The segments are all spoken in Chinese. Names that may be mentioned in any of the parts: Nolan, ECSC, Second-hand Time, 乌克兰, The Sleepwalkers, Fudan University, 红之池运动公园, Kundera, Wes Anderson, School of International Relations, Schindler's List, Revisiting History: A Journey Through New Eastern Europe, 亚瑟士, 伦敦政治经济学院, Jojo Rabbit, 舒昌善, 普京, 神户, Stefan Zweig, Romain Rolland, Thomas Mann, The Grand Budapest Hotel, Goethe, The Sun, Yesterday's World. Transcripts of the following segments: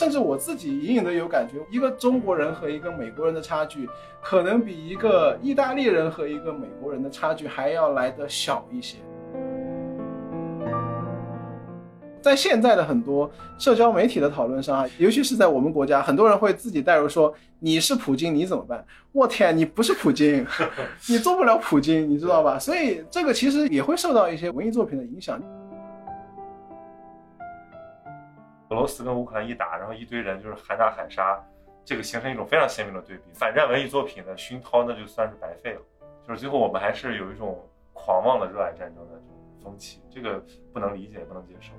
甚至我自己隐隐的有感觉，一个中国人和一个美国人的差距可能比一个意大利人和一个美国人的差距还要来得小一些。在现在的很多社交媒体的讨论上啊，尤其是在我们国家，很多人会自己带入说你是普京你怎么办，我天，你不是普京你做不了普京，你知道吧？所以这个其实也会受到一些文艺作品的影响。俄罗斯跟乌克兰一打，然后一堆人就是喊打喊杀，这个形成一种非常鲜明的对比。反战文艺作品的熏陶那就算是白费了，就是最后我们还是有一种狂妄的热爱战争的风气，这个不能理解，不能接受。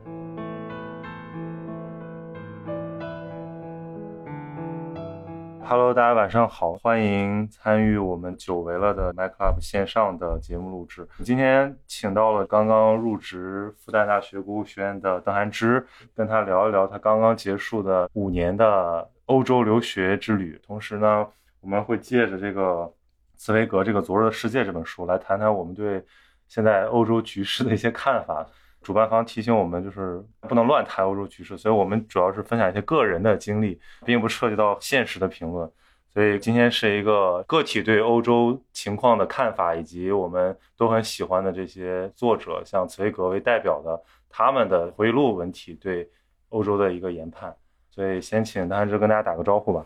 Hello， 大家晚上好，欢迎参与我们久违了的 MyClub 线上的节目录制。今天请到了刚刚入职复旦大学国务学院的邓涵之，跟他聊一聊他刚刚结束的5年的欧洲留学之旅。同时呢，我们会借着这个茨威格这个《昨日的世界》这本书来谈谈我们对现在欧洲局势的一些看法。主办方提醒我们就是不能乱谈欧洲局势，所以我们主要是分享一些个人的经历，并不涉及到现实的评论。所以今天是一个个体对欧洲情况的看法，以及我们都很喜欢的这些作者，像茨威格为代表的他们的回忆录文体对欧洲的一个研判。所以先请邓涵之跟大家打个招呼吧。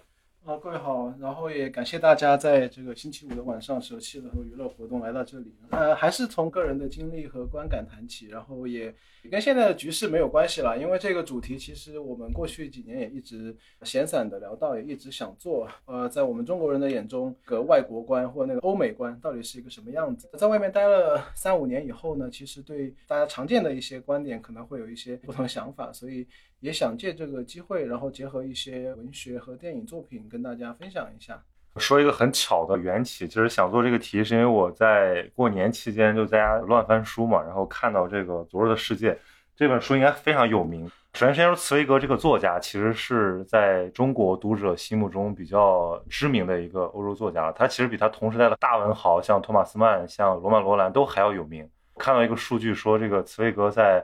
各位好，然后也感谢大家在这个星期五的晚上舍弃了和娱乐活动来到这里。还是从个人的经历和观感谈起，然后也跟现在的局势没有关系了，因为这个主题其实我们过去几年也一直闲散的聊到，也一直想做。在我们中国人的眼中，这个外国观或那个欧美观到底是一个什么样子？在外面待了3-5年以后呢，其实对大家常见的一些观点可能会有一些不同的想法，所以也想借这个机会，然后结合一些文学和电影作品跟大家分享一下。说一个很巧的缘起，其实想做这个题是因为我在过年期间就在家乱翻书嘛，然后看到这个《昨日的世界》这本书应该非常有名。首先先说茨威格这个作家，其实是在中国读者心目中比较知名的一个欧洲作家，他其实比他同时代的大文豪像托马斯曼、像罗曼·罗兰都还要有名。看到一个数据说，这个茨威格在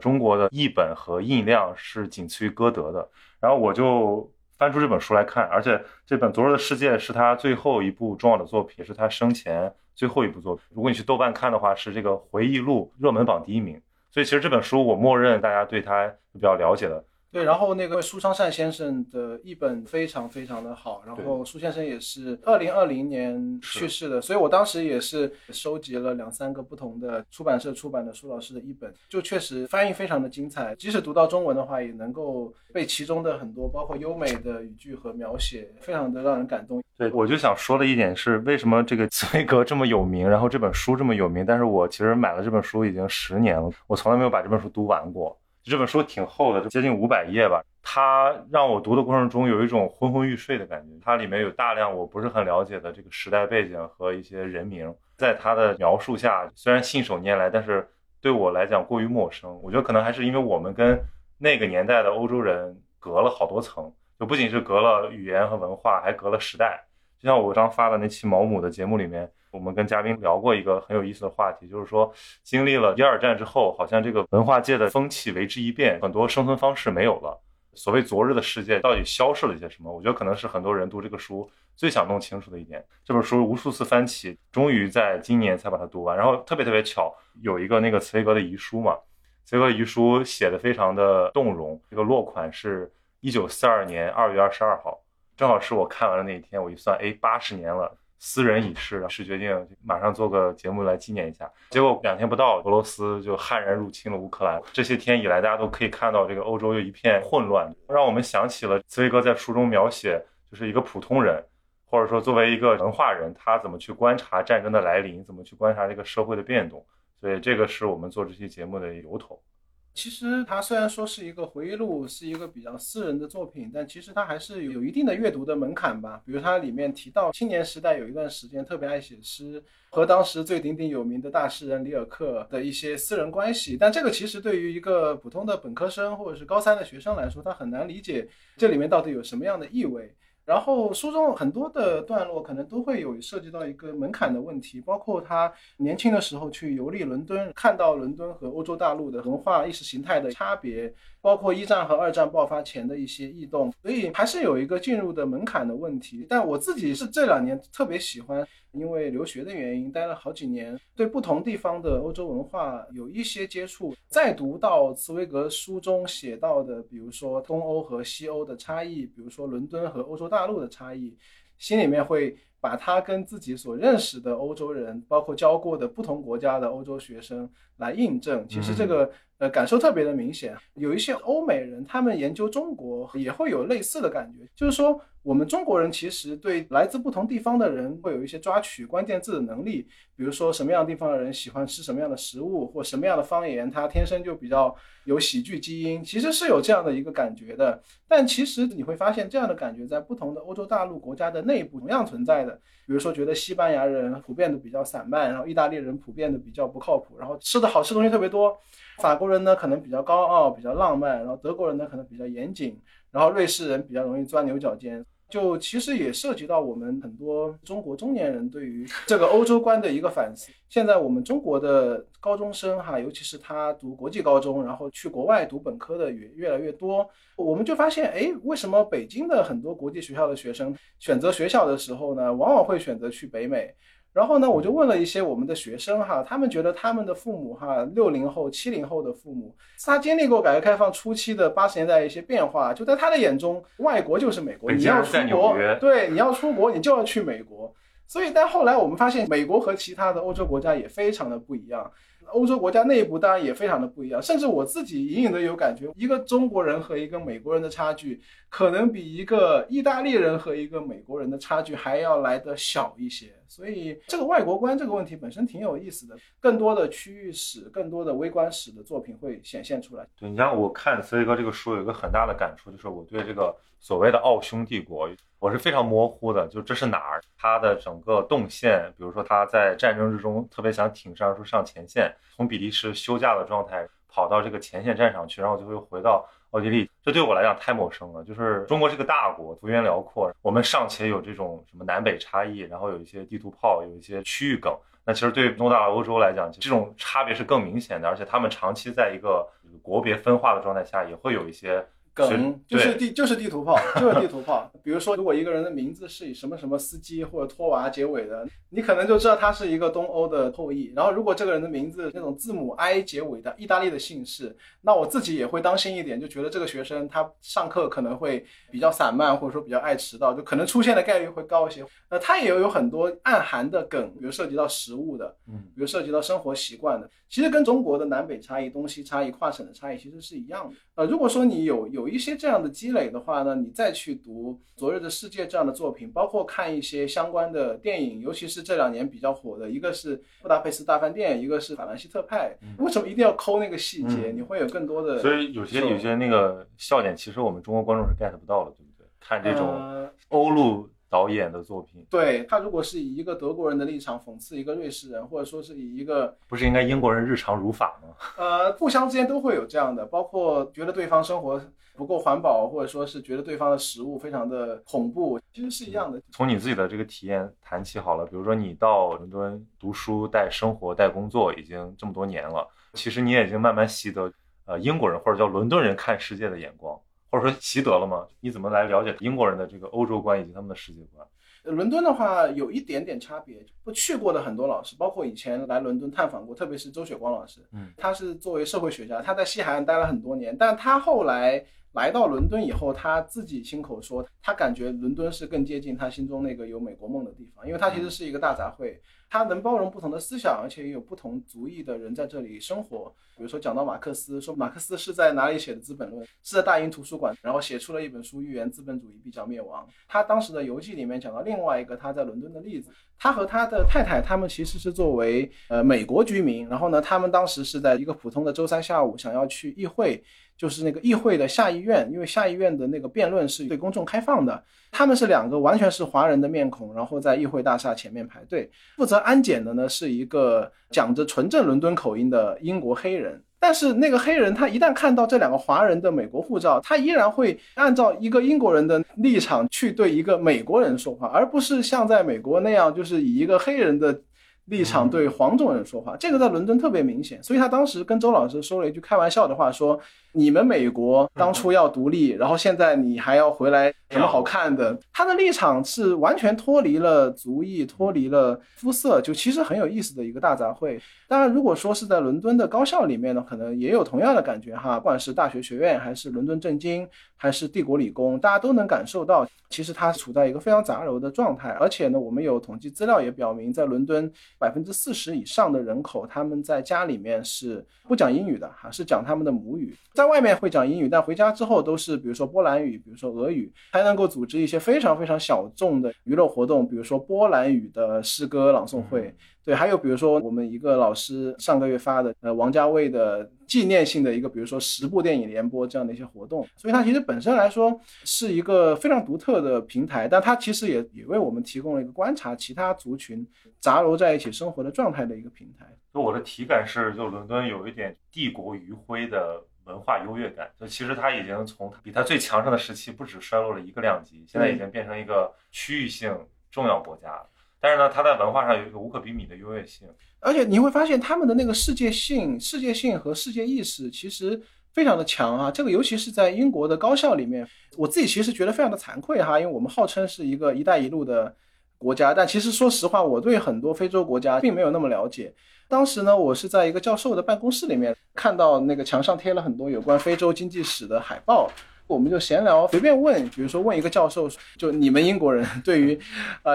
中国的译本和印量是仅次于歌德的，然后我就翻出这本书来看，而且这本《昨日的世界》是他最后一部重要的作品，也是他生前最后一部作品。如果你去豆瓣看的话，是这个回忆录热门榜第1名，所以其实这本书我默认大家对他比较了解的。对，然后那个苏昌善先生的译本非常非常的好，然后苏先生也是2020年去世的，所以我当时也是收集了2-3个不同的出版社出版的苏老师的译本，就确实翻译非常的精彩，即使读到中文的话也能够被其中的很多包括优美的语句和描写非常的让人感动。对，我就想说的一点是，为什么这个茨威格这么有名，然后这本书这么有名，但是我其实买了这本书已经10年了，我从来没有把这本书读完过。这本书挺厚的，接近500页吧。它让我读的过程中有一种昏昏欲睡的感觉，它里面有大量我不是很了解的这个时代背景和一些人名，在它的描述下虽然信手拈来，但是对我来讲过于陌生。我觉得可能还是因为我们跟那个年代的欧洲人隔了好多层，就不仅是隔了语言和文化，还隔了时代。就像我刚发的那期毛姆的节目里面，我们跟嘉宾聊过一个很有意思的话题，就是说经历了1、2战之后，好像这个文化界的风气为之一变，很多生存方式没有了。所谓昨日的世界到底消失了一些什么，我觉得可能是很多人读这个书最想弄清楚的一点。这本书无数次翻起，终于在今年才把它读完。然后特别特别巧，有一个那个茨威格的遗书嘛，茨威格遗书写的非常的动容，这个落款是1942年2月22号，正好是我看完了那一天。我一算，80年了，斯人已逝，是决定马上做个节目来纪念一下。结果2天不到，俄罗斯就悍然入侵了乌克兰。这些天以来，大家都可以看到这个欧洲又一片混乱，让我们想起了茨威格在书中描写，就是一个普通人，或者说作为一个文化人，他怎么去观察战争的来临，怎么去观察这个社会的变动。所以这个是我们做这期节目的由头。其实它虽然说是一个回忆录，是一个比较私人的作品，但其实它还是有一定的阅读的门槛吧。比如它里面提到青年时代有一段时间特别爱写诗，和当时最鼎鼎有名的大诗人里尔克的一些私人关系，但这个其实对于一个普通的本科生或者是高3的学生来说，他很难理解这里面到底有什么样的意味。然后书中很多的段落可能都会有涉及到一个门槛的问题，包括他年轻的时候去游历伦敦，看到伦敦和欧洲大陆的文化意识形态的差别，包括一战和二战爆发前的一些异动，所以还是有一个进入的门槛的问题。但我自己是这2年特别喜欢，因为留学的原因待了好几年，对不同地方的欧洲文化有一些接触，再读到茨威格书中写到的，比如说东欧和西欧的差异，比如说伦敦和欧洲大陆的差异，心里面会把他跟自己所认识的欧洲人，包括教过的不同国家的欧洲学生来印证，其实这个感受特别的明显。有一些欧美人他们研究中国也会有类似的感觉，就是说我们中国人其实对来自不同地方的人会有一些抓取关键字的能力，比如说什么样地方的人喜欢吃什么样的食物，或什么样的方言他天生就比较有喜剧基因，其实是有这样的一个感觉的。但其实你会发现这样的感觉在不同的欧洲大陆国家的内部同样存在的，比如说觉得西班牙人普遍的比较散漫，然后意大利人普遍的比较不靠谱，然后吃的好吃的东西特别多，法国人呢可能比较高傲比较浪漫，然后德国人呢可能比较严谨，然后瑞士人比较容易钻牛角尖。就其实也涉及到我们很多中国中年人对于这个欧洲观的一个反思。现在我们中国的高中生哈，尤其是他读国际高中然后去国外读本科的也越来越多，我们就发现为什么北京的很多国际学校的学生选择学校的时候呢，往往会选择去北美。然后呢，我就问了一些我们的学生哈，他们觉得他们的父母哈，60后、70后的父母，他经历过改革开放初期的80年代一些变化，就在他的眼中，外国就是美国，你要出国，对，你要出国，你就要去美国。所以，但后来我们发现，美国和其他的欧洲国家也非常的不一样，欧洲国家内部当然也非常的不一样，甚至我自己隐隐的有感觉，一个中国人和一个美国人的差距，可能比一个意大利人和一个美国人的差距还要来得小一些。所以，这个外国观这个问题本身挺有意思的，更多的区域史、更多的微观史的作品会显现出来。对，你像我看茨威格这个书，有一个很大的感触，就是我对这个所谓的奥匈帝国，我是非常模糊的，就这是哪儿？它的整个动线，比如说他在战争之中特别想挺身而出上前线，从比利时休假的状态跑到这个前线战场去，然后就会回到奥地利，这对我来讲太陌生了。就是中国是个大国，幅员辽阔，我们尚且有这种什么南北差异，然后有一些地图炮，有一些区域梗。那其实对东大欧洲来讲，这种差别是更明显的，而且他们长期在一个国别分化的状态下，也会有一些梗，就是地图炮。比如说，如果一个人的名字是以什么什么斯基或者托娃结尾的，你可能就知道他是一个东欧的后裔。然后，如果这个人的名字那种字母 I 结尾的意大利的姓氏，那我自己也会当心一点，就觉得这个学生他上课可能会比较散漫，或者说比较爱迟到，就可能出现的概率会高一些。他也有很多暗含的梗，比如涉及到食物的，比如涉及到生活习惯的，其实跟中国的南北差异、东西差异、跨省的差异其实是一样的。如果说你有一些这样的积累的话呢，你再去读《昨日的世界》这样的作品，包括看一些相关的电影，尤其是这2年比较火的，一个是《布达佩斯大饭店》，一个是《法兰西特派》。为什么一定要抠那个细节？你会有更多的。所以有些那个笑点，其实我们中国观众是 get 不到的，对不对？看这种欧陆导演的作品，对，他如果是以一个德国人的立场讽刺一个瑞士人，或者说是以一个，不是应该英国人日常如法吗？互相之间都会有这样的，包括觉得对方生活不够环保，或者说是觉得对方的食物非常的恐怖，其实是一样的。从你自己的这个体验谈起好了，比如说你到伦敦读书带生活带工作已经这么多年了，其实你也已经慢慢习得英国人或者叫伦敦人看世界的眼光，或者说习得了吗？你怎么来了解英国人的这个欧洲观以及他们的世界观？伦敦的话有一点点差别，我去过的很多老师，包括以前来伦敦探访过，特别是周雪光老师，他是作为社会学家，他在西海岸待了很多年，但他后来来到伦敦以后，他自己亲口说，他感觉伦敦是更接近他心中那个有美国梦的地方，因为他其实是一个大杂烩，他能包容不同的思想，而且也有不同族裔的人在这里生活。比如说讲到马克思，说马克思是在哪里写的《资本论》，是在大英图书馆，然后写出了一本书预言资本主义必将灭亡。他当时的游记里面讲到另外一个他在伦敦的例子，他和他的太太他们其实是作为美国居民，然后呢他们当时是在一个普通的周三下午想要去议会，就是那个议会的下议院，因为下议院的那个辩论是对公众开放的。他们是2个完全是华人的面孔，然后在议会大厦前面排队。负责安检的呢是一个讲着纯正伦敦口音的英国黑人。但是那个黑人他一旦看到这2个华人的美国护照，他依然会按照一个英国人的立场去对一个美国人说话，而不是像在美国那样就是以一个黑人的立场对黄种人说话，这个在伦敦特别明显。所以他当时跟周老师说了一句开玩笑的话，说你们美国当初要独立，然后现在你还要回来，什么好看的。他的立场是完全脱离了族裔，脱离了肤色，就其实很有意思的一个大杂烩。当然如果说是在伦敦的高校里面呢，可能也有同样的感觉哈，不管是大学学院还是伦敦政经还是帝国理工，大家都能感受到其实它处在一个非常杂糅的状态。而且呢，我们有统计资料也表明，在伦敦40% 以上的人口，他们在家里面是不讲英语的，是讲他们的母语，在外面会讲英语，但回家之后都是比如说波兰语，比如说俄语，还能够组织一些非常非常小众的娱乐活动，比如说波兰语的诗歌朗诵会。对，还有比如说我们一个老师上个月发的王家卫的纪念性的一个比如说10部电影联播这样的一些活动。所以它其实本身来说是一个非常独特的平台，但它其实也为我们提供了一个观察其他族群杂糅在一起生活的状态的一个平台。我的体感是，就伦敦有一点帝国余晖的文化优越感，就其实它已经从比它最强盛的时期不止衰落了一个量级，现在已经变成一个区域性重要国家了。但是呢，它在文化上有一个无可比拟的优越性，而且你会发现他们的那个世界性和世界意识其实非常的强啊。这个尤其是在英国的高校里面，我自己其实觉得非常的惭愧哈，因为我们号称是一个一带一路的国家，但其实说实话，我对很多非洲国家并没有那么了解。当时呢，我是在一个教授的办公室里面看到那个墙上贴了很多有关非洲经济史的海报。我们就闲聊，随便问，比如说问一个教授，就你们英国人对于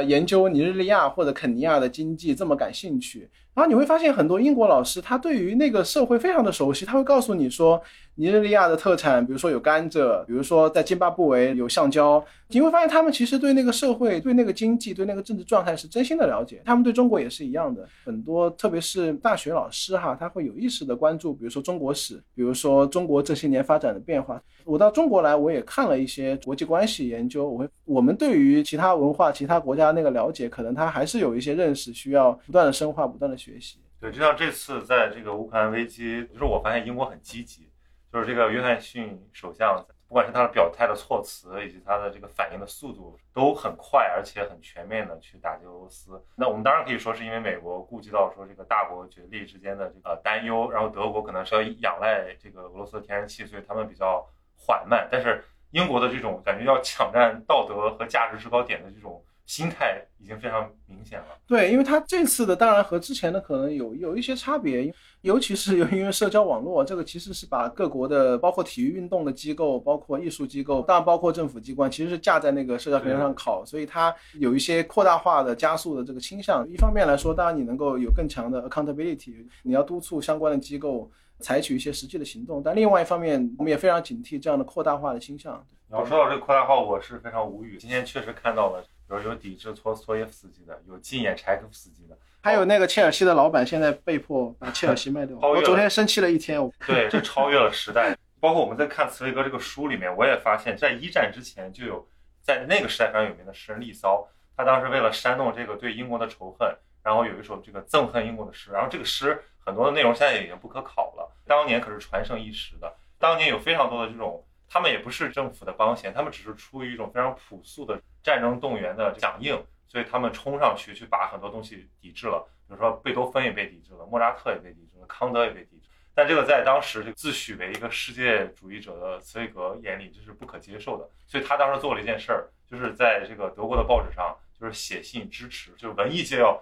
研究尼日利亚或者肯尼亚的经济这么感兴趣，然后你会发现很多英国老师他对于那个社会非常的熟悉，他会告诉你说尼日利亚的特产比如说有甘蔗，比如说在津巴布韦有橡胶，你会发现他们其实对那个社会，对那个经济，对那个政治状态是真心的了解。他们对中国也是一样的，很多特别是大学老师哈，他会有意识的关注比如说中国史，比如说中国这些年发展的变化。我到中国来，我也看了一些国际关系研究，我们对于其他文化其他国家那个了解，可能他还是有一些认识需要不断的深化，不断的学习。对，就像这次在这个乌克兰危机，就是我发现英国很积极，就是这个约翰逊首相，不管是他的表态的措辞以及他的这个反应的速度都很快，而且很全面的去打击俄罗斯。那我们当然可以说是因为美国顾及到说这个大国角力之间的这个担忧，然后德国可能是要仰赖这个俄罗斯的天然气，所以他们比较缓慢。但是英国的这种感觉要抢占道德和价值制高点的这种心态已经非常明显了。对，因为他这次的当然和之前的可能有一些差别，尤其是因为社交网络，这个其实是把各国的包括体育运动的机构，包括艺术机构，当然包括政府机关，其实是架在那个社交平台上考，所以它有一些扩大化的加速的这个倾向。一方面来说，当然你能够有更强的 accountability， 你要督促相关的机构采取一些实际的行动，但另外一方面我们也非常警惕这样的扩大化的倾向。然后说到这个扩大化，我是非常无语，今天确实看到了有抵制托耶夫斯基的，有禁演柴可夫斯基的，还有那个切尔西的老板现在被迫把切尔西卖掉。我昨天生气了一天。对，这超越了时代。包括我们在看茨威格这个书里面，我也发现在一战之前就有在那个时代非常有名的诗人利骚，他当时为了煽动这个对英国的仇恨，然后有一首这个憎恨英国的诗，然后这个诗很多的内容现在也已经不可考了，当年可是传盛一时的。当年有非常多的这种，他们也不是政府的帮闲，他们只是出于一种非常朴素的战争动员的响应，所以他们冲上去把很多东西抵制了，比如说贝多芬也被抵制了，莫扎特也被抵制了，康德也被抵制。但这个在当时自诩为一个世界主义者的茨威格眼里这是不可接受的，所以他当时做了一件事儿，就是在这个德国的报纸上就是写信支持，就是文艺界要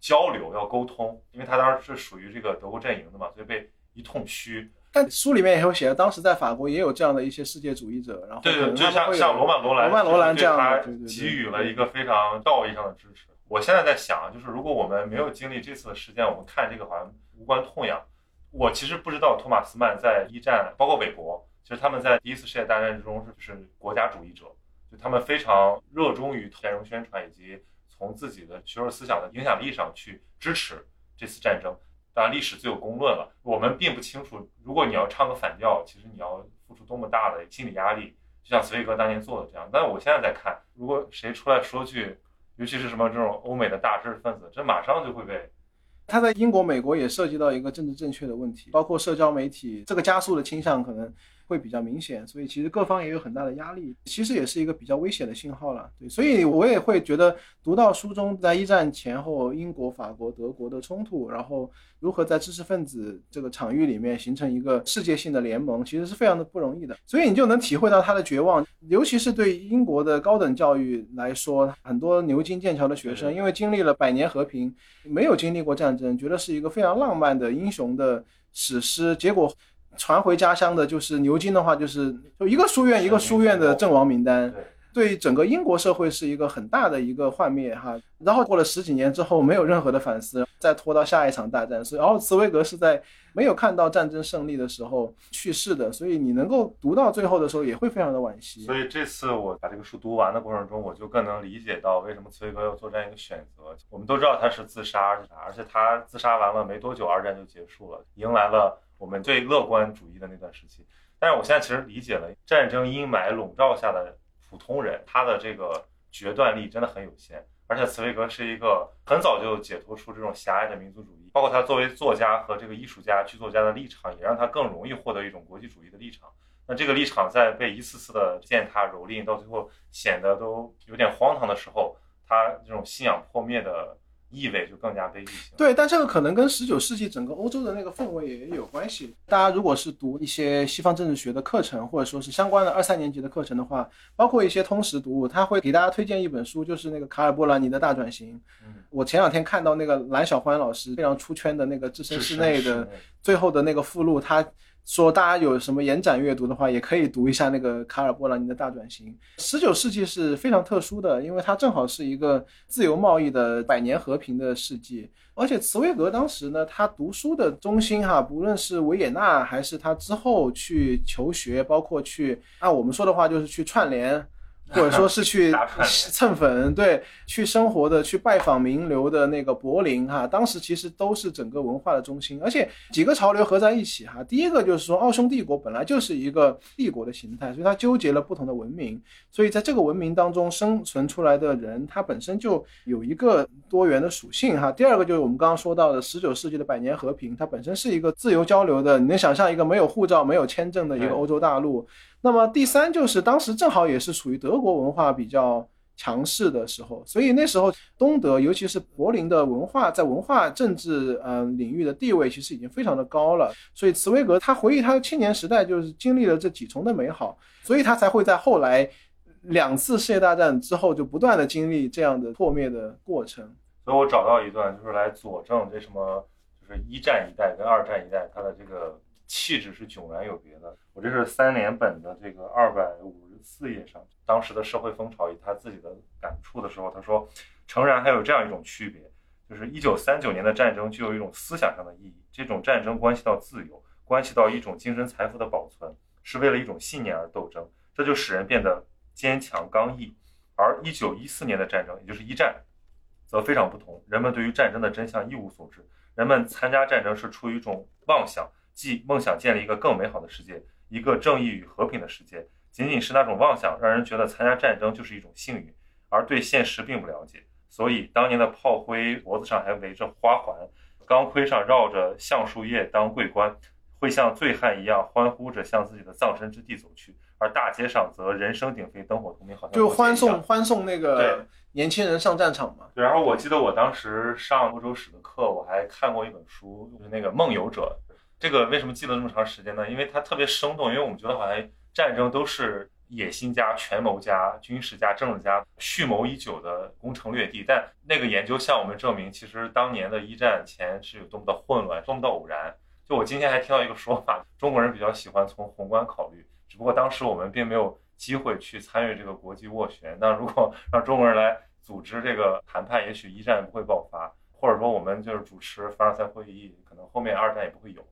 交流要沟通，因为他当时是属于这个德国阵营的嘛，所以被一通嘘。但书里面也有写，当时在法国也有这样的一些世界主义者，然后对对，就像罗曼·罗兰这样的，对对对对，给予了一个非常道义上的支持。我现在在想，就是如果我们没有经历这次的事件，我们看这个好像无关痛痒。我其实不知道托马斯曼在一战，包括美国，其实他们在第一次世界大战之中是国家主义者，就他们非常热衷于内容宣传以及从自己的学术思想的影响力上去支持这次战争。当然历史自有公论了，我们并不清楚，如果你要唱个反调，其实你要付出多么大的心理压力，就像茨威格当年做的这样。但我现在在看，如果谁出来说句，尤其是什么这种欧美的大知识分子，这马上就会被。他在英国美国也涉及到一个政治正确的问题，包括社交媒体这个加速的倾向可能会比较明显，所以其实各方也有很大的压力，其实也是一个比较危险的信号了。对，所以我也会觉得读到书中在一战前后英国、法国、德国的冲突，然后如何在知识分子这个场域里面形成一个世界性的联盟，其实是非常的不容易的，所以你就能体会到他的绝望。尤其是对英国的高等教育来说，很多牛津剑桥的学生因为经历了百年和平，没有经历过战争，觉得是一个非常浪漫的英雄的史诗，结果传回家乡的就是牛津的话就是一个书院一个书院的阵亡名单，对整个英国社会是一个很大的一个幻灭哈。然后过了十几年之后没有任何的反思，再拖到下一场大战，所以然后茨威格是在没有看到战争胜利的时候去世的，所以你能够读到最后的时候也会非常的惋惜。所以这次我把这个书读完的过程中，我就更能理解到为什么茨威格要做这样一个选择。我们都知道他是自杀，而且他自杀完了没多久二战就结束了，迎来了我们最乐观主义的那段时期。但是我现在其实理解了战争阴霾笼罩下的普通人，他的这个决断力真的很有限，而且茨威格是一个很早就解脱出这种狭隘的民族主义，包括他作为作家和这个艺术家、剧作家的立场，也让他更容易获得一种国际主义的立场。那这个立场在被一次次的践踏、蹂躏，到最后显得都有点荒唐的时候，他这种信仰破灭的意味就更加悲剧。对，但这个可能跟19世纪整个欧洲的那个氛围也有关系。大家如果是读一些西方政治学的课程，或者说是相关的2、3年级的课程的话，包括一些通识读物，他会给大家推荐一本书，就是那个卡尔波兰尼的大转型。我前两天看到那个蓝小欢老师非常出圈的那个置身事内的最后的那个附录，他说大家有什么延展阅读的话也可以读一下那个卡尔波兰尼的大转型。19世纪是非常特殊的，因为它正好是一个自由贸易的百年和平的世纪，而且茨威格当时呢，他读书的中心哈，不论是维也纳还是他之后去求学，包括去按我们说的话就是去串联，或者说是去蹭粉，对，去生活的去拜访名流的那个柏林哈，当时其实都是整个文化的中心，而且几个潮流合在一起哈。第一个就是说奥匈帝国本来就是一个帝国的形态，所以它纠结了不同的文明，所以在这个文明当中生存出来的人，它本身就有一个多元的属性哈。第二个就是我们刚刚说到的19世纪的百年和平，它本身是一个自由交流的，你能想象一个没有护照没有签证的一个欧洲大陆。那么第三就是当时正好也是属于德国文化比较强势的时候，所以那时候东德尤其是柏林的文化在文化政治领域的地位其实已经非常的高了，所以茨威格他回忆他青年时代就是经历了这几重的美好，所以他才会在后来2次世界大战之后就不断的经历这样的破灭的过程。所以我找到一段就是来佐证这什么，就是一战一代跟二战一代他的这个气质是迥然有别的。我这是3联本的这个254页上，当时的社会风潮以他自己的感触的时候，他说诚然还有这样一种区别，就是1939年的战争具有一种思想上的意义，这种战争关系到自由，关系到一种精神财富的保存，是为了一种信念而斗争，这就使人变得坚强刚毅。而1914年的战争也就是一战则非常不同，人们对于战争的真相一无所知，人们参加战争是出于一种妄想，即梦想建立一个更美好的世界，一个正义与和平的世界，仅仅是那种妄想让人觉得参加战争就是一种幸运，而对现实并不了解。所以当年的炮灰脖子上还围着花环，钢盔上绕着橡树叶当桂冠，会像醉汉一样欢呼着向自己的葬身之地走去，而大街上则人声鼎沸，灯火通明，好像就欢送那个年轻人上战场嘛。对，然后我记得我当时上欧洲史的课，我还看过一本书，就是那个《梦游者》。这个为什么记得这么长时间呢？因为它特别生动，因为我们觉得好像战争都是野心家、权谋家、军事家、政治家蓄谋已久的攻城略地，但那个研究向我们证明，其实当年的一战前是有多么的混乱，多么的偶然。就我今天还听到一个说法，中国人比较喜欢从宏观考虑，只不过当时我们并没有机会去参与这个国际斡旋，那如果让中国人来组织这个谈判，也许一战不会爆发，或者说我们就是主持凡尔赛会议，可能后面二战也不会有。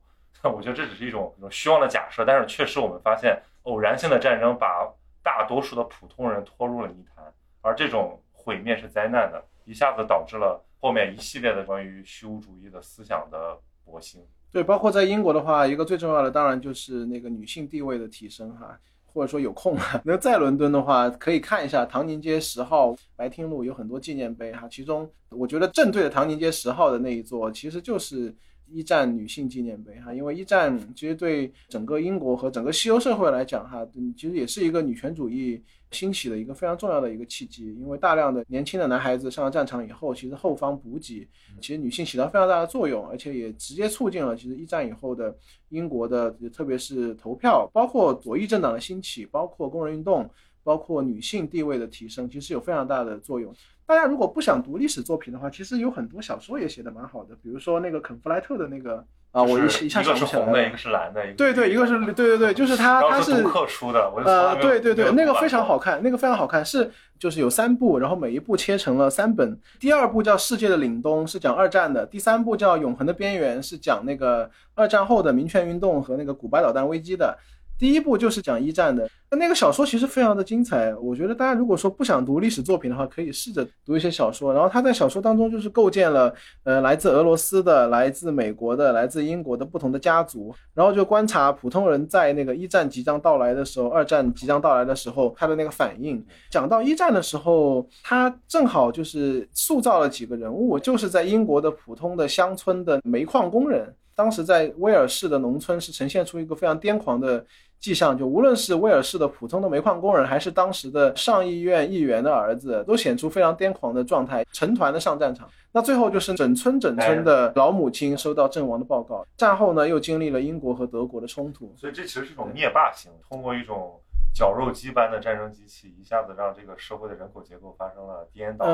我觉得这只是一种虚妄的假设，但是确实我们发现偶然性的战争把大多数的普通人拖入了泥潭，而这种毁灭是灾难的，一下子导致了后面一系列的关于虚无主义的思想的勃兴。对，包括在英国的话，一个最重要的当然就是那个女性地位的提升哈，或者说有空啊，那在伦敦的话可以看一下唐宁街10号白厅路有很多纪念碑哈，其中我觉得正对着唐宁街10号的那一座其实就是一战女性纪念碑哈，因为一战其实对整个英国和整个西欧社会来讲哈，其实也是一个女权主义兴起的一个非常重要的一个契机，因为大量的年轻的男孩子上了战场以后，其实后方补给，其实女性起到非常大的作用，而且也直接促进了其实一战以后的英国的，特别是投票，包括左翼政党的兴起，包括工人运动，包括女性地位的提升，其实有非常大的作用。大家如果不想读历史作品的话，其实有很多小说也写得蛮好的，比如说那个肯弗莱特的那个啊，我一下想不起来了，一个是红的，一个是蓝的，对对，一个是对对对，就是他是读客书的，我对对对，那个非常好看，那个非常好看，是就是有三部，然后每一部切成了三本，第二部叫《世界的凛冬》，是讲二战的，第三部叫《永恒的边缘》，是讲那个二战后的民权运动和那个古巴导弹危机的。第一部就是讲一战的，那个小说其实非常的精彩，我觉得大家如果说不想读历史作品的话，可以试着读一些小说，然后他在小说当中就是构建了来自俄罗斯的，来自美国的，来自英国的不同的家族，然后就观察普通人在那个一战即将到来的时候，二战即将到来的时候他的那个反应。讲到一战的时候，他正好就是塑造了几个人物，就是在英国的普通的乡村的煤矿工人，当时在威尔士的农村是呈现出一个非常癫狂的迹象，就无论是威尔士的普通的煤矿工人，还是当时的上议院议员的儿子，都显出非常癫狂的状态，成团的上战场。那最后就是整村整村的老母亲收到阵亡的报告。战后呢，又经历了英国和德国的冲突，所以这其实是一种灭霸型，通过一种绞肉机般的战争机器，一下子让这个社会的人口结构发生了颠倒。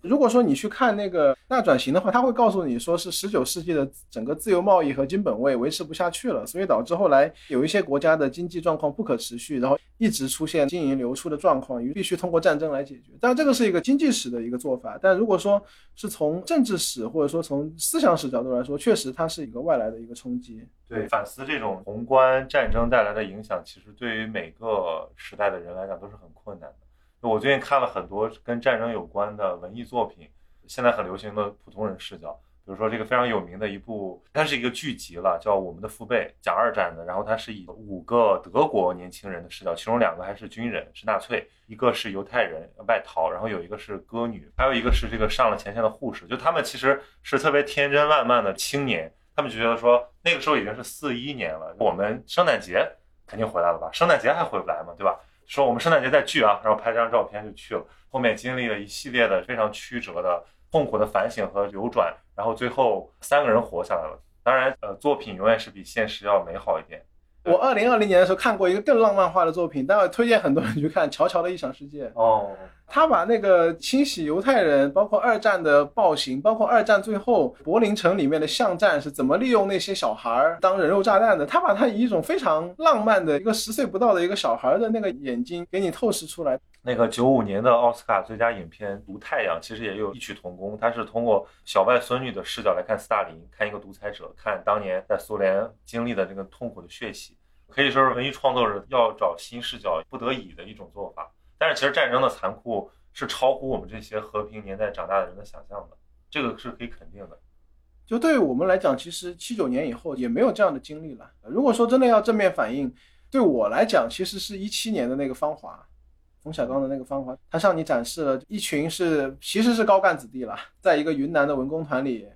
如果说你去看那个大转型的话，他会告诉你说是19世纪的整个自由贸易和金本位维持不下去了，所以导致后来有一些国家的经济状况不可持续，然后一直出现金银流出的状况，必须通过战争来解决。但这个是一个经济史的一个做法，但如果说是从政治史或者说从思想史角度来说，确实它是一个外来的一个冲击。对，反思这种宏观战争带来的影响，其实对于每个时代的人来讲都是很困难的。我最近看了很多跟战争有关的文艺作品，现在很流行的普通人视角，比如说这个非常有名的一部，它是一个剧集了，叫《我们的父辈》，讲二战的，然后它是以5个德国年轻人的视角，其中2个还是军人，是纳粹，一个是犹太人外逃，然后有一个是歌女，还有一个是这个上了前线的护士，就他们其实是特别天真烂漫的青年，他们就觉得说那个时候已经是41年了，我们圣诞节肯定回来了吧，圣诞节还回不来嘛，对吧，说我们圣诞节再聚啊，然后拍张照片就去了。后面经历了一系列的非常曲折的痛苦的反省和流转，然后最后3个人活下来了。当然作品永远是比现实要美好一点。我2020年的时候看过一个更浪漫化的作品，但我推荐很多人去看《乔乔的异想世界》。哦，他把那个清洗犹太人，包括二战的暴行，包括二战最后柏林城里面的巷战是怎么利用那些小孩当人肉炸弹的，他把他以一种非常浪漫的一个10岁不到的一个小孩的那个眼睛给你透视出来。那个95年的奥斯卡最佳影片《毒太阳》其实也有异曲同工，它是通过小外孙女的视角来看斯大林，看一个独裁者，看当年在苏联经历的这个痛苦的血洗，可以说是文艺创作者要找新视角不得已的一种做法。但是其实战争的残酷是超乎我们这些和平年代长大的人的想象的，这个是可以肯定的。就对于我们来讲，其实79年以后也没有这样的经历了。如果说真的要正面反映，对我来讲其实是17年的那个《芳华》，冯小刚的那个《芳华》，他向你展示了一群其实是高干子弟了，在一个云南的文工团里，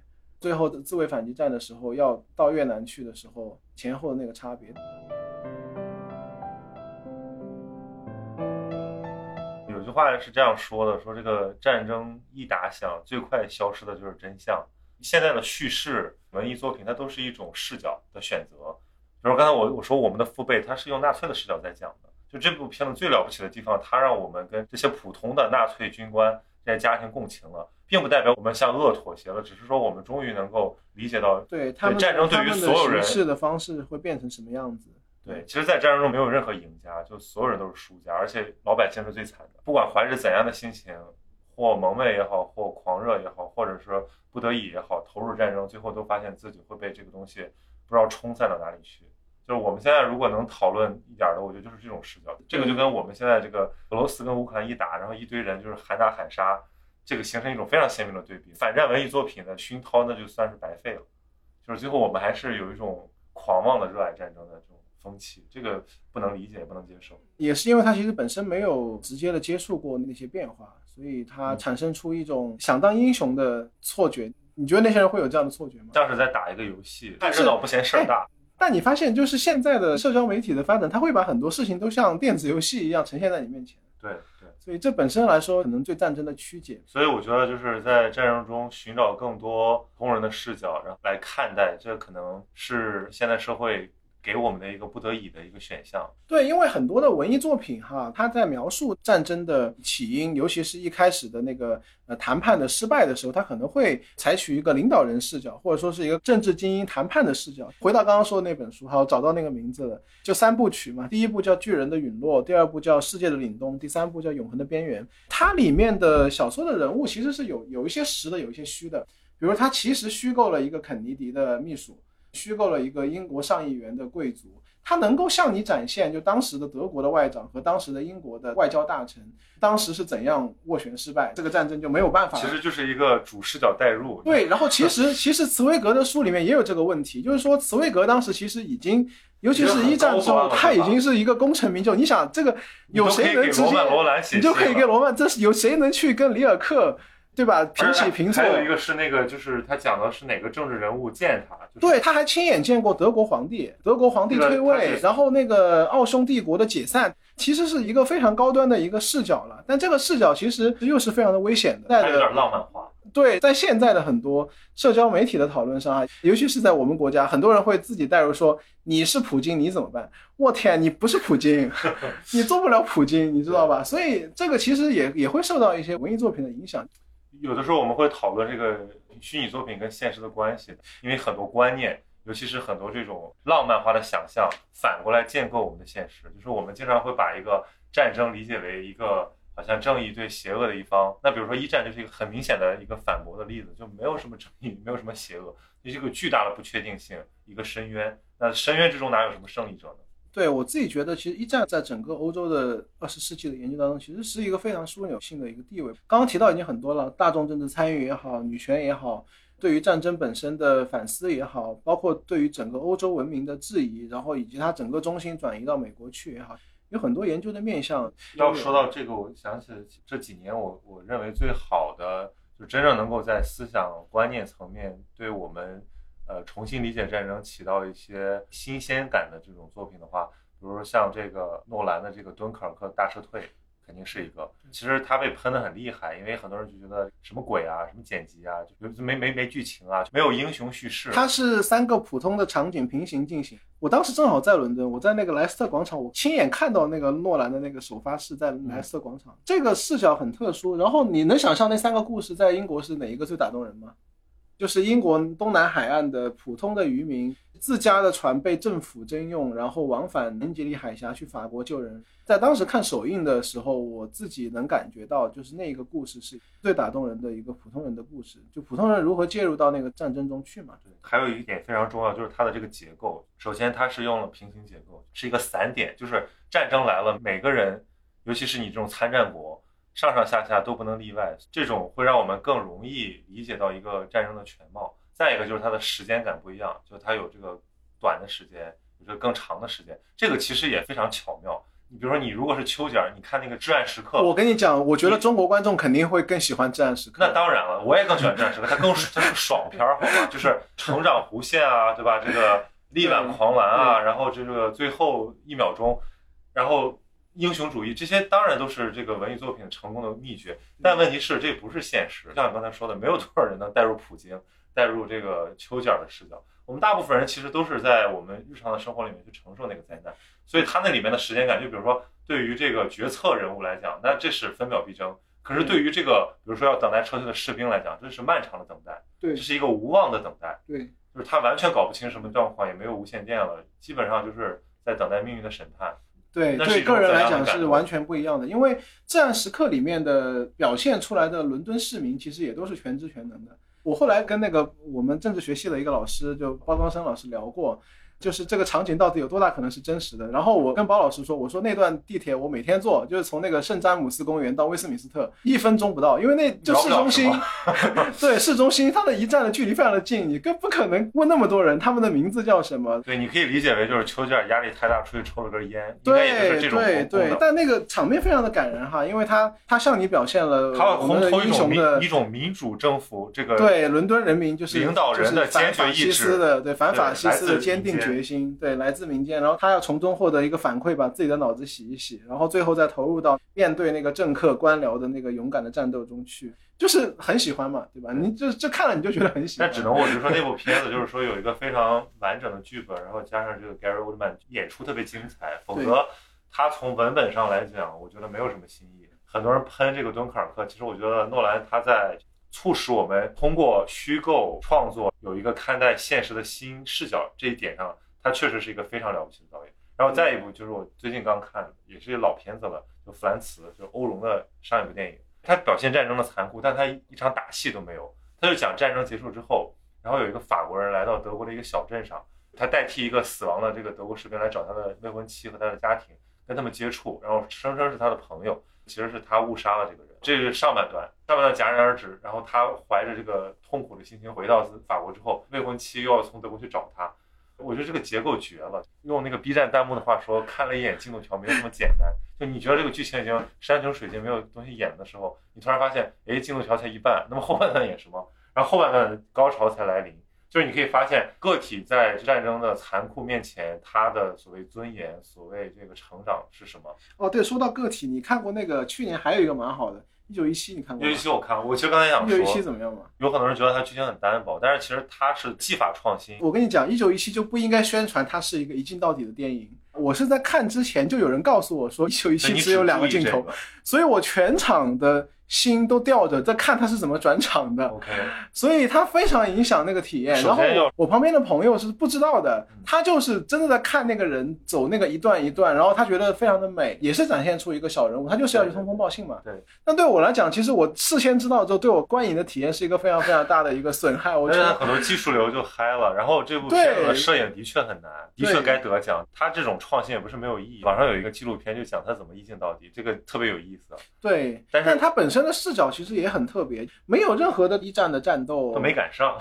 最后自卫反击战的时候要到越南去的时候前后的那个差别。有句话是这样说的，说这个战争一打响，最快消失的就是真相。现在的叙事文艺作品它都是一种视角的选择，比如刚才我说《我们的父辈》，它是用纳粹的视角在讲的。就这部片子最了不起的地方，它让我们跟这些普通的纳粹军官这些家庭共情了，并不代表我们向恶妥协了，只是说我们终于能够理解到对战争对于所有人的方式会变成什么样子。对，其实在战争中没有任何赢家，就所有人都是输家，而且老百姓是最惨的，不管怀着怎样的心情，或蒙昧也好，或狂热也好，或者是不得已也好，投入战争，最后都发现自己会被这个东西不知道冲散到哪里去。就是我们现在如果能讨论一点的，我觉得就是这种视角。这个就跟我们现在这个俄罗斯跟乌克兰一打，然后一堆人就是喊打喊杀，这个形成一种非常鲜明的对比。反战文艺作品的熏陶那就算是白费了，就是最后我们还是有一种狂妄的热爱战争的这种风气，这个不能理解也不能接受。也是因为它其实本身没有直接的接触过那些变化，所以它产生出一种想当英雄的错觉。你觉得那些人会有这样的错觉吗？像是在打一个游戏，看热闹不嫌事儿大。但你发现就是现在的社交媒体的发展，它会把很多事情都像电子游戏一样呈现在你面前。对对，所以这本身来说可能对战争的曲解。所以我觉得就是在战争中寻找更多同人的视角，然后来看待，这可能是现在社会给我们的一个不得已的一个选项。对，因为很多的文艺作品哈，它在描述战争的起因，尤其是一开始的那个谈判的失败的时候，它可能会采取一个领导人视角，或者说是一个政治精英谈判的视角。回到刚刚说的那本书，好，找到那个名字了，就三部曲嘛，第一部叫《巨人的陨落》，第二部叫《世界的凛冬》，第三部叫《永恒的边缘》。它里面的小说的人物其实是有一些实的，有一些虚的。比如它其实虚构了一个肯尼迪的秘书，虚构了一个英国上议员的贵族，他能够向你展现就当时的德国的外长和当时的英国的外交大臣当时是怎样斡旋失败，这个战争就没有办法，其实就是一个主视角带入。对，然后其实茨威格的书里面也有这个问题，就是说茨威格当时其实已经，尤其是一战之后，他已经是一个功成名就。你想这个有谁能直接，你就可以给罗曼，这是有谁能去跟里尔克，对吧，平起平坐。还有一个是那个，就是他讲的是哪个政治人物见他，就是，对，他还亲眼见过德国皇帝退位，然后那个奥匈帝国的解散，其实是一个非常高端的一个视角了。但这个视角其实又是非常的危险的，还有点浪漫化。对，在现在的很多社交媒体的讨论上啊，尤其是在我们国家，很多人会自己带入说你是普京你怎么办，我天，你不是普京你做不了普京，你知道吧。所以这个其实也会受到一些文艺作品的影响。有的时候我们会讨论这个虚拟作品跟现实的关系，因为很多观念，尤其是很多这种浪漫化的想象，反过来建构我们的现实。就是我们经常会把一个战争理解为一个好像正义对邪恶的一方，那比如说一战就是一个很明显的一个反驳的例子，就没有什么正义，没有什么邪恶，就是一个巨大的不确定性，一个深渊。那深渊之中哪有什么胜利者呢？对，我自己觉得其实一战在整个欧洲的20世纪的研究当中其实是一个非常枢纽性的一个地位。刚刚提到已经很多了，大众政治参与也好，女权也好，对于战争本身的反思也好，包括对于整个欧洲文明的质疑，然后以及它整个中心转移到美国去也好，有很多研究的面向。要说到这个，我想起这几年我认为最好的，就真正能够在思想观念层面对我们重新理解战争起到一些新鲜感的这种作品的话，比如说像这个诺兰的这个敦刻尔克大撤退肯定是一个，其实他被喷得很厉害，因为很多人就觉得什么鬼啊，什么剪辑啊，就没剧情啊，没有英雄叙事。它是三个普通的场景平行进行。我当时正好在伦敦，我在那个莱斯特广场，我亲眼看到那个诺兰的那个首发式在莱斯特广场，这个视角很特殊。然后你能想象那三个故事在英国是哪一个最打动人吗？就是英国东南海岸的普通的渔民，自家的船被政府征用，然后往返英吉利海峡去法国救人。在当时看首映的时候，我自己能感觉到，就是那个故事是最打动人的一个普通人的故事，就普通人如何介入到那个战争中去嘛。对，还有一点非常重要，就是它的这个结构。首先它是用了平行结构，是一个散点，就是战争来了，每个人，尤其是你这种参战国，上上下下都不能例外，这种会让我们更容易理解到一个战争的全貌。再一个就是它的时间感不一样，就是它有这个短的时间，有这个更长的时间，这个其实也非常巧妙。你比如说你如果是秋节，你看那个至暗时刻，我跟你讲，我觉得中国观众肯定会更喜欢至暗时刻。那当然了，我也更喜欢至暗时刻，它更爽片好吧，就是成长弧线啊，对吧，这个力挽狂澜啊，然后这个最后一秒钟，然后英雄主义，这些当然都是这个文艺作品成功的秘诀，但问题是这不是现实。像你刚才说的，没有多少人能带入普京，带入这个丘吉尔的视角。我们大部分人其实都是在我们日常的生活里面去承受那个灾难，所以他那里面的时间感，就比如说对于这个决策人物来讲，那这是分秒必争。可是对于这个比如说要等待撤退的士兵来讲，这是漫长的等待，这是一个无望的等待。对，就是他完全搞不清什么状况，也没有无线电了，基本上就是在等待命运的审判。对，对个人来讲是完全不一样的，因为至暗时刻里面的表现出来的伦敦市民其实也都是全知全能的。我后来跟那个我们政治学系的一个老师，就包装生老师聊过，就是这个场景到底有多大可能是真实的。然后我跟包老师说，我说那段地铁我每天坐，就是从那个圣詹姆斯公园到威斯敏斯特1分钟不到，因为那就市中心对，市中心它的一站的距离非常的近，你更不可能问那么多人他们的名字叫什么。对，你可以理解为就是邱教压力太大出去抽了根烟，对，应该也就是这种对对。但那个场面非常的感人哈，因为他向你表现了我们的英雄的一种民主征服，这个对伦敦人民就是领导人的坚决意志的，对反法西斯的坚定决心，对来自民间，然后他要从中获得一个反馈，把自己的脑子洗一洗，然后最后再投入到面对那个政客官僚的那个勇敢的战斗中去，就是很喜欢嘛，对吧？你就看了你就觉得很喜欢。但只能我就说那部片子就是说有一个非常完整的剧本，然后加上这个 Gary Oldman 演出特别精彩，否则他从文本上来讲，我觉得没有什么新意。很多人喷这个敦刻尔克，其实我觉得诺兰他在促使我们通过虚构创作有一个看待现实的新视角，这一点上他确实是一个非常了不起的导演。然后再一部就是我最近刚看，也是老片子了，就弗兰茨，就是欧荣的上一部电影，他表现战争的残酷，但他一场打戏都没有，他就讲战争结束之后，然后有一个法国人来到德国的一个小镇上，他代替一个死亡的这个德国士兵来找他的未婚妻和他的家庭，跟他们接触，然后生生是他的朋友，其实是他误杀了这个人。这是上半段，上半段戛然而止。然后他怀着这个痛苦的心情回到法国之后，未婚妻又要从德国去找他。我觉得这个结构绝了，用那个 B 站弹幕的话说，看了一眼进度条没有那么简单。就你觉得这个剧情已经山穷水尽没有东西演的时候，你突然发现，哎，进度条才一半，那么后半段演什么？然后后半段高潮才来临。就是你可以发现，个体在战争的残酷面前，他的所谓尊严，所谓这个成长是什么？哦，对，说到个体，你看过那个去年还有一个蛮好的1917，你看过吗？1917我看过，我其实刚才想说1917怎么样嘛？有很多人觉得它剧情很单薄，但是其实它是技法创新。我跟你讲，1917就不应该宣传它是一个一镜到底的电影。我是在看之前就有人告诉我说1917只有2个镜头，所以我全场的心都吊着在看他是怎么转场的， okay. 所以他非常影响那个体验。然后我旁边的朋友是不知道的，他就是真的在看那个人走那个一段一段，然后他觉得非常的美，也是展现出一个小人物，他就是要去通风报信嘛。对。但对我来讲，其实我事先知道之后，对我观影的体验是一个非常非常大的一个损害。我觉得很多技术流就嗨了，然后这部片子的摄影的确很难，的确该得奖。他这种创新也不是没有意义。网上有一个纪录片就讲他怎么一镜到底，这个特别有意思。对，但他本身的视角其实也很特别，没有任何的一战的战斗都没赶上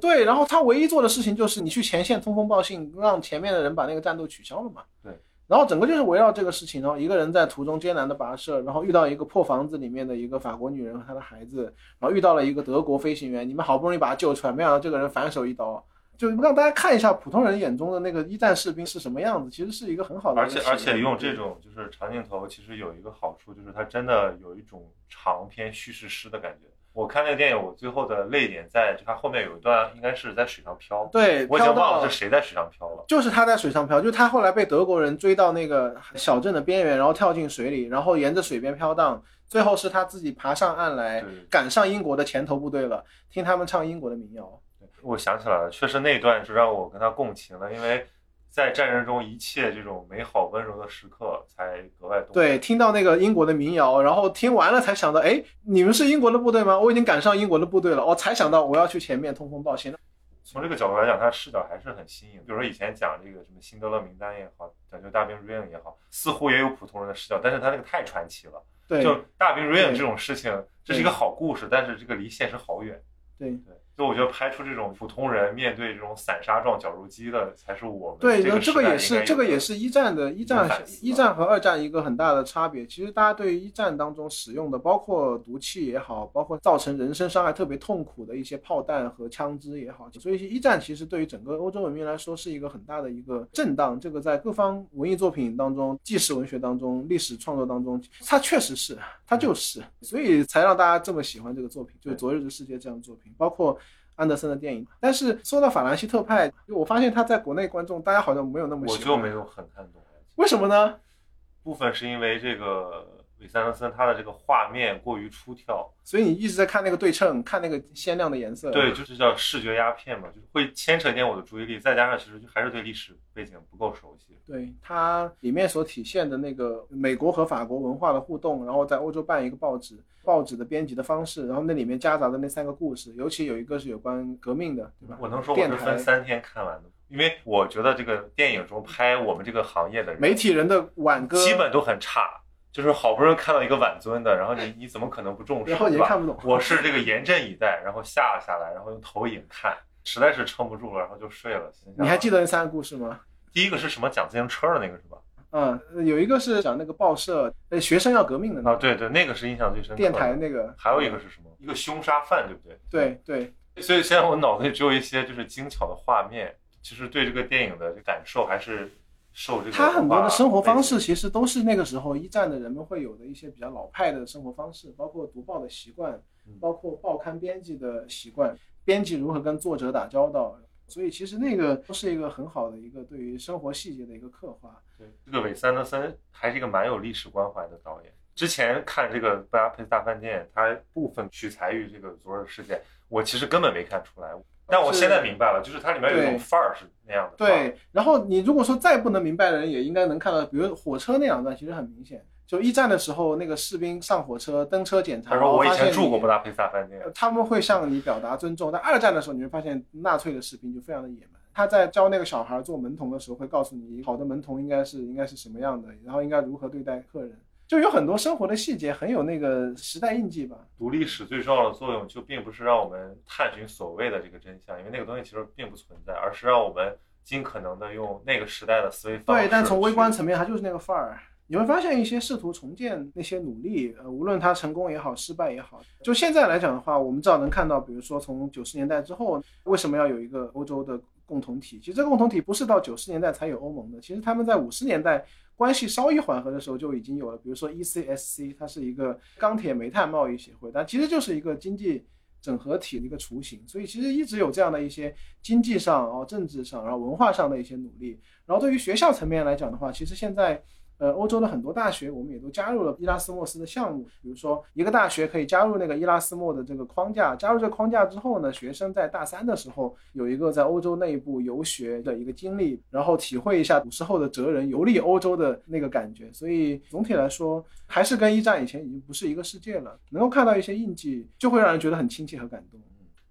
对，然后他唯一做的事情就是你去前线通风报信，让前面的人把那个战斗取消了嘛。对，然后整个就是围绕这个事情，然后一个人在途中艰难的跋涉，然后遇到一个破房子里面的一个法国女人和她的孩子，然后遇到了一个德国飞行员，你们好不容易把他救出来，没想到这个人反手一刀，就让大家看一下普通人眼中的那个一战士兵是什么样子，其实是一个很好的。而且用这种就是长镜头，其实有一个好处就是它真的有一种长篇叙事诗的感觉。我看那个电影，我最后的泪点在它后面有一段应该是在水上漂。对，我已经忘了是谁在水上漂了。就是他在水上漂，就是他后来被德国人追到那个小镇的边缘，然后跳进水里，然后沿着水边飘荡，最后是他自己爬上岸来，赶上英国的前头部队了，听他们唱英国的民谣。我想起来了，确实那段是让我跟他共情了，因为在战争中一切这种美好温柔的时刻才格外动人。对，听到那个英国的民谣，然后听完了才想到，哎，你们是英国的部队吗？我已经赶上英国的部队了，才想到我要去前面通风报信。从这个角度来讲，他视角还是很新颖。比如说以前讲这个什么辛德勒名单也好，讲究大兵瑞恩也好，似乎也有普通人的视角，但是他那个太传奇了。对，就大兵瑞恩这种事情，这是一个好故事，但是这个离现实好远。对对。所以我觉得拍出这种普通人面对这种散沙状绞肉机的，才是我们这个时代。对，这个也是一战和二战一个很大的差别。其实大家对于一战当中使用的，包括毒气也好，包括造成人身伤害特别痛苦的一些炮弹和枪支也好，所以一战其实对于整个欧洲文明来说是一个很大的一个震荡。这个在各方文艺作品当中、纪实文学当中、历史创作当中，它确实是，它就是，所以才让大家这么喜欢这个作品，就是《昨日的世界》这样的作品，包括安德森的电影。但是说到法兰西特派，我发现他在国内观众大家好像没有那么喜欢，我就没有很看懂。为什么呢？部分是因为这个韦斯安德森他的这个画面过于出挑，所以你一直在看那个对称，看那个鲜亮的颜色。对，就是叫视觉鸦片嘛，就是会牵扯一点我的注意力，再加上其实还是对历史背景不够熟悉。对，它里面所体现的那个美国和法国文化的互动，然后在欧洲办一个报纸的编辑的方式，然后那里面夹杂的那3个故事，尤其有一个是有关革命的，对吧？我能说我是分3天看完的。因为我觉得这个电影中拍我们这个行业的人，媒体人的挽歌基本都很差，就是好不容易看到一个挽尊的，然后你怎么可能不重视，然后你看不懂。我是这个严阵以待，然后下来，然后用投影看，实在是撑不住了，然后就睡了。你还记得那三个故事吗？第一个是什么讲自行车的那个是吧？嗯，有一个是讲那个报社学生要革命的那个，对，那个是印象最深刻的。电台那个，还有一个是什么？一个凶杀犯，对不对？对。所以现在我脑子里只有一些就是精巧的画面，其实对这个电影的感受还是受这个。他很多的生活方式其实都是那个时候一战的人们会有的一些比较老派的生活方式，包括读报的习惯，包括报刊编辑的习惯，编辑如何跟作者打交道。所以其实那个是一个很好的一个对于生活细节的一个刻画。对，这个韦斯安德森还是一个蛮有历史关怀的导演。之前看这个《布达佩斯大饭店》，它部分取材于这个昨日事件，我其实根本没看出来，但我现在明白了，就是它里面有一种范儿是那样的。对，然后你如果说再不能明白的人，也应该能看到，比如火车那两段其实很明显。就一战的时候，那个士兵上火车登车检查，他说我以前住过布达佩斯大饭店，他们会向你表达尊重。但二战的时候，你会发现纳粹的士兵就非常的野蛮。他在教那个小孩做门童的时候，会告诉你好的门童应该是什么样的，然后应该如何对待客人。就有很多生活的细节，很有那个时代印记吧。读历史最重要的作用，就并不是让我们探寻所谓的这个真相，因为那个东西其实并不存在，而是让我们尽可能的用那个时代的思维方式。对，但从微观层面，它就是那个范儿。你会发现一些试图重建那些努力，无论它成功也好，失败也好，就现在来讲的话，我们至少能看到，比如说从90年代之后，为什么要有一个欧洲的共同体？其实这个共同体不是到90年代才有欧盟的，其实他们在50年代关系稍一缓和的时候就已经有了。比如说 ECSC， 它是一个钢铁煤炭贸易协会，但其实就是一个经济整合体的一个雏形。所以其实一直有这样的一些经济上、政治上、然后文化上的一些努力。然后对于学校层面来讲的话，其实现在欧洲的很多大学我们也都加入了伊拉斯莫斯的项目。比如说一个大学可以加入那个伊拉斯莫的这个框架，加入这个框架之后呢，学生在大3的时候有一个在欧洲内部游学的一个经历，然后体会一下古时候的哲人游历欧洲的那个感觉。所以总体来说还是跟一战以前已经不是一个世界了，能够看到一些印记就会让人觉得很亲切和感动。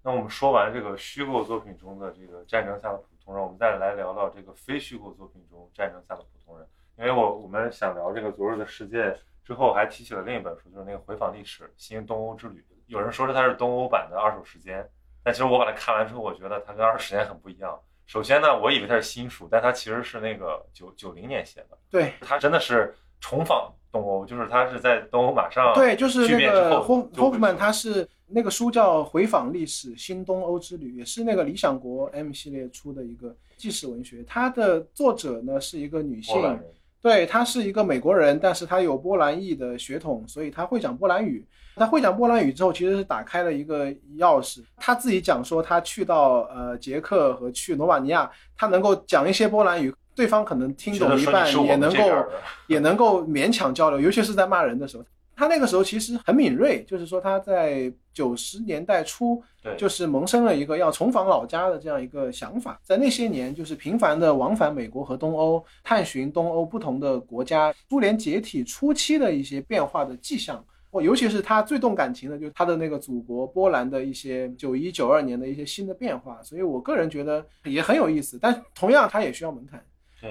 那我们说完这个虚构作品中的这个战争下的普通人，我们再来聊聊这个非虚构作品中战争下的普通人。因为我们想聊这个昨日的世界之后，还提起了另一本书，就是那个回访历史新东欧之旅。有人说它是东欧版的二手时间，但其实我把它看完之后，我觉得它跟二手时间很不一样。首先呢，我以为它是新书，但它其实是那个90年写的。对，它真的是重访东欧，就是它是在东欧马上对，就是那个霍夫曼，他是那个书叫《回访历史新东欧之旅》，也是那个理想国 M 系列出的一个纪实文学。它的作者呢是一个女性。对，他是一个美国人，但是他有波兰裔的血统，所以他会讲波兰语。他会讲波兰语之后，其实是打开了一个钥匙。他自己讲说，他去到捷克和去罗马尼亚，他能够讲一些波兰语，对方可能听懂一半，也能够勉强交流，尤其是在骂人的时候。他那个时候其实很敏锐，就是说他在90年代初就是萌生了一个要重访老家的这样一个想法。在那些年就是频繁的往返美国和东欧，探寻东欧不同的国家苏联解体初期的一些变化的迹象。尤其是他最动感情的就是他的那个祖国波兰的一些91、92年的一些新的变化。所以我个人觉得也很有意思，但同样他也需要门槛。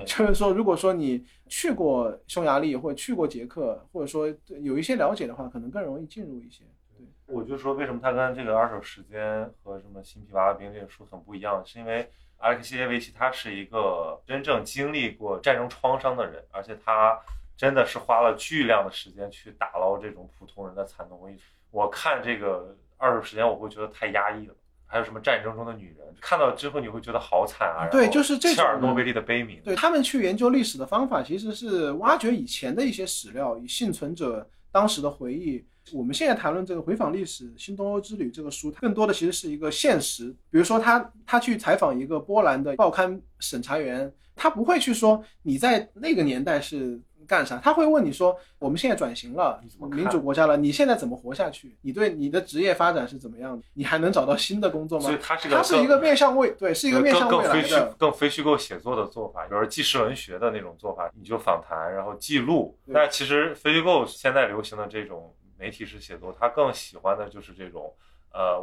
就是说如果说你去过匈牙利或者去过捷克，或者说有一些了解的话，可能更容易进入一些。对，我就说为什么它跟这个二手时间和什么新皮娃娃兵这个书很不一样，是因为阿列克谢耶维奇他是一个真正经历过战争创伤的人，而且他真的是花了巨量的时间去打捞这种普通人的惨痛回忆。我看这个二手时间我会觉得太压抑了，还有什么战争中的女人，看到之后你会觉得好惨啊！对，就是这种切尔诺贝利的悲鸣。对，他们去研究历史的方法其实是挖掘以前的一些史料，以幸存者当时的回忆。我们现在谈论这个回访历史新东欧之旅这个书，更多的其实是一个现实。比如说他去采访一个波兰的报刊审查员，他不会去说你在那个年代是干啥，他会问你说我们现在转型了，民主国家了，你现在怎么活下去，你对你的职业发展是怎么样的，你还能找到新的工作吗？所以它是一个面向未来，对，是一个面向未来的更非虚构写作的做法。比如说纪实文学的那种做法，你就访谈然后记录，但其实非虚构现在流行的这种媒体式写作，他更喜欢的就是这种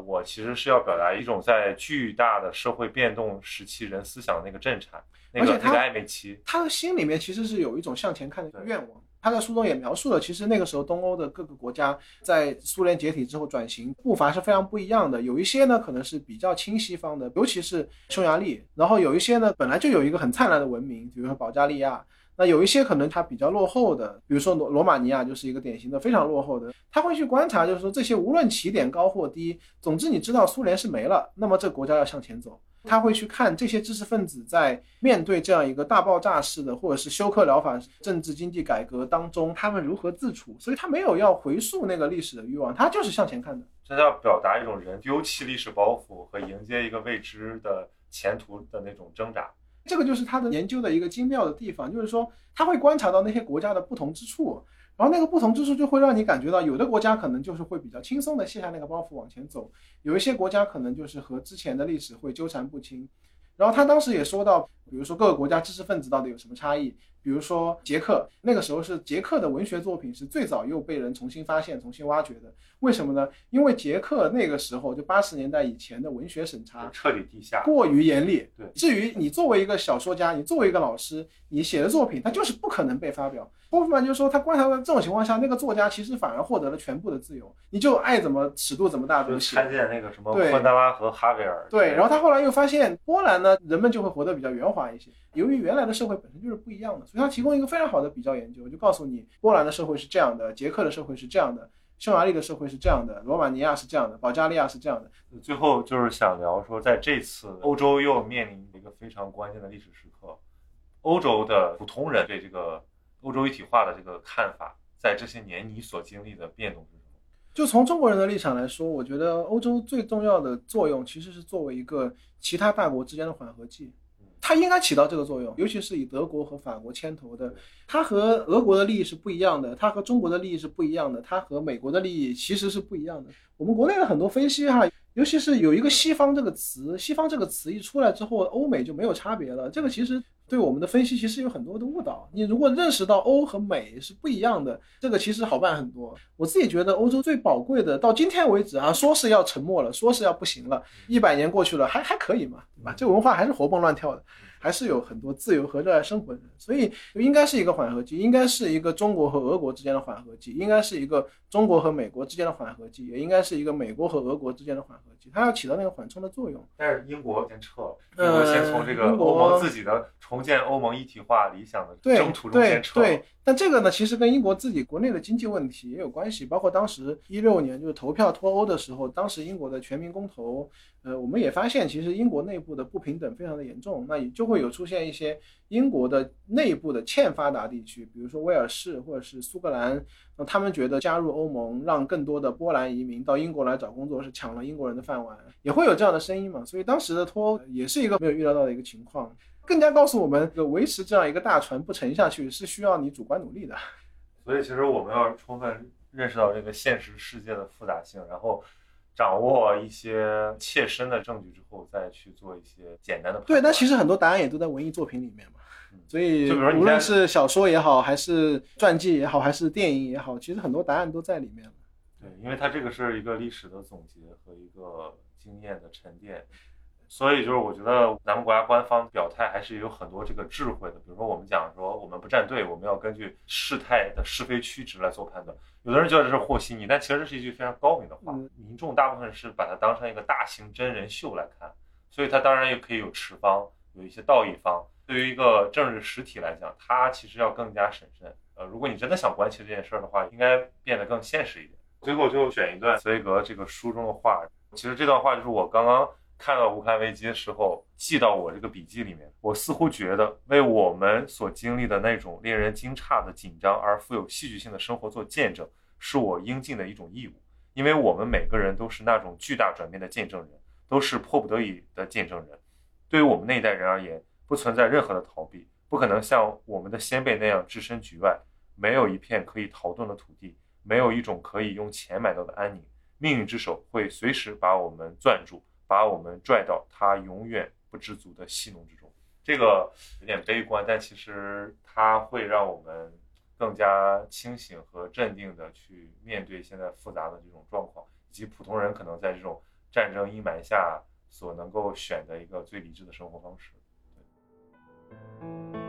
我其实是要表达一种在巨大的社会变动时期人思想的那个震颤，那个暧昧期，他的心里面其实是有一种向前看的愿望。他在书中也描述了，其实那个时候东欧的各个国家在苏联解体之后转型步伐是非常不一样的，有一些呢可能是比较亲西方的，尤其是匈牙利，然后有一些呢本来就有一个很灿烂的文明，比如说保加利亚，那有一些可能它比较落后的，比如说罗马尼亚就是一个典型的非常落后的。他会去观察，就是说这些无论起点高或低，总之你知道苏联是没了，那么这国家要向前走。他会去看这些知识分子在面对这样一个大爆炸式的或者是休克疗法政治经济改革当中，他们如何自处，所以他没有要回溯那个历史的欲望，他就是向前看的。这要表达一种人丢弃历史包袱和迎接一个未知的前途的那种挣扎。这个就是他的研究的一个精妙的地方，就是说他会观察到那些国家的不同之处，然后那个不同之处就会让你感觉到，有的国家可能就是会比较轻松的卸下那个包袱往前走，有一些国家可能就是和之前的历史会纠缠不清。然后他当时也说到，比如说各个国家知识分子到底有什么差异，比如说捷克，那个时候是捷克的文学作品是最早又被人重新发现重新挖掘的，为什么呢？因为捷克那个时候就80年代以前的文学审查彻底地下过于严厉，对，至于你作为一个小说家，你作为一个老师，你写的作品它就是不可能被发表。霍夫曼就说，他观察到这种情况下，那个作家其实反而获得了全部的自由，你就爱怎么尺度怎么大都写。参见那个什么昆德拉和哈维尔。对，然后他后来又发现波兰呢，人们就会活得比较圆滑一些，由于原来的社会本身就是不一样的，所以他提供一个非常好的比较研究，就告诉你波兰的社会是这样的，捷克的社会是这样的，匈牙利的社会是这样的，罗马尼亚是这样的，保加利亚是这样的。最后就是想聊说，在这次欧洲又面临一个非常关键的历史时刻，欧洲的普通人对这个欧洲一体化的这个看法，在这些年你所经历的变动是什么？就从中国人的立场来说，我觉得欧洲最重要的作用其实是作为一个其他大国之间的缓和剂，它应该起到这个作用，尤其是以德国和法国牵头的，它和俄国的利益是不一样的，它和中国的利益是不一样的，它和美国的利益其实是不一样的。我们国内的很多分析哈，尤其是有一个西方这个词，西方这个词一出来之后，欧美就没有差别了，这个其实对我们的分析其实有很多的误导。你如果认识到欧和美是不一样的，这个其实好办很多。我自己觉得欧洲最宝贵的，到今天为止啊，说是要沉默了，说是要不行了，100年过去了，还可以嘛，对吧？这文化还是活蹦乱跳的，还是有很多自由和热爱生活的人，所以应该是一个缓和剂，应该是一个中国和俄国之间的缓和剂，应该是一个中国和美国之间的缓和剂，也应该是一个美国和俄国之间的缓和剂，它要起到那个缓冲的作用。但是英国先撤了，英国先从这个欧盟自己的重建欧盟一体化理想的征途中间撤了。对，但这个呢，其实跟英国自己国内的经济问题也有关系，包括当时16年就是投票脱欧的时候，当时英国的全民公投，我们也发现其实英国内部的不平等非常的严重，那也就会有出现一些英国的内部的欠发达地区，比如说威尔士或者是苏格兰，他们觉得加入欧盟让更多的波兰移民到英国来找工作是抢了英国人的饭碗，也会有这样的声音嘛，所以当时的脱欧也是一个没有预料到的一个情况，更加告诉我们维持这样一个大船不沉下去是需要你主观努力的。所以其实我们要充分认识到这个现实世界的复杂性，然后掌握一些切身的证据之后，再去做一些简单的判断。对，但其实很多答案也都在文艺作品里面嘛。所以无论是小说也好，还是传记也好，还是电影也好，其实很多答案都在里面了。对，因为它这个是一个历史的总结和一个经验的沉淀，所以就是我觉得咱们国家官方表态还是有很多这个智慧的。比如说我们讲说我们不站队，我们要根据事态的是非曲直来做判断，有的人觉得这是和稀泥，但其实这是一句非常高明的话，民众大部分是把它当成一个大型真人秀来看，所以它当然也可以有持方，有一些道义方。对于一个政治实体来讲，它其实要更加审慎，如果你真的想关心这件事的话，应该变得更现实一点。最后就选一段茨威格这个书中的话，其实这段话就是我刚刚看到乌克兰危机的时候记到我这个笔记里面，我似乎觉得为我们所经历的那种令人惊诧的紧张而富有戏剧性的生活做见证，是我应尽的一种义务，因为我们每个人都是那种巨大转变的见证人，都是迫不得已的见证人。对于我们那一代人而言，不存在任何的逃避，不可能像我们的先辈那样置身局外，没有一片可以逃遁的土地，没有一种可以用钱买到的安宁，命运之手会随时把我们攥住，把我们拽到他永远不知足的戏弄之中。这个有点悲观，但其实它会让我们更加清醒和镇定的去面对现在复杂的这种状况，以及普通人可能在这种战争阴霾下所能够选的一个最理智的生活方式。对。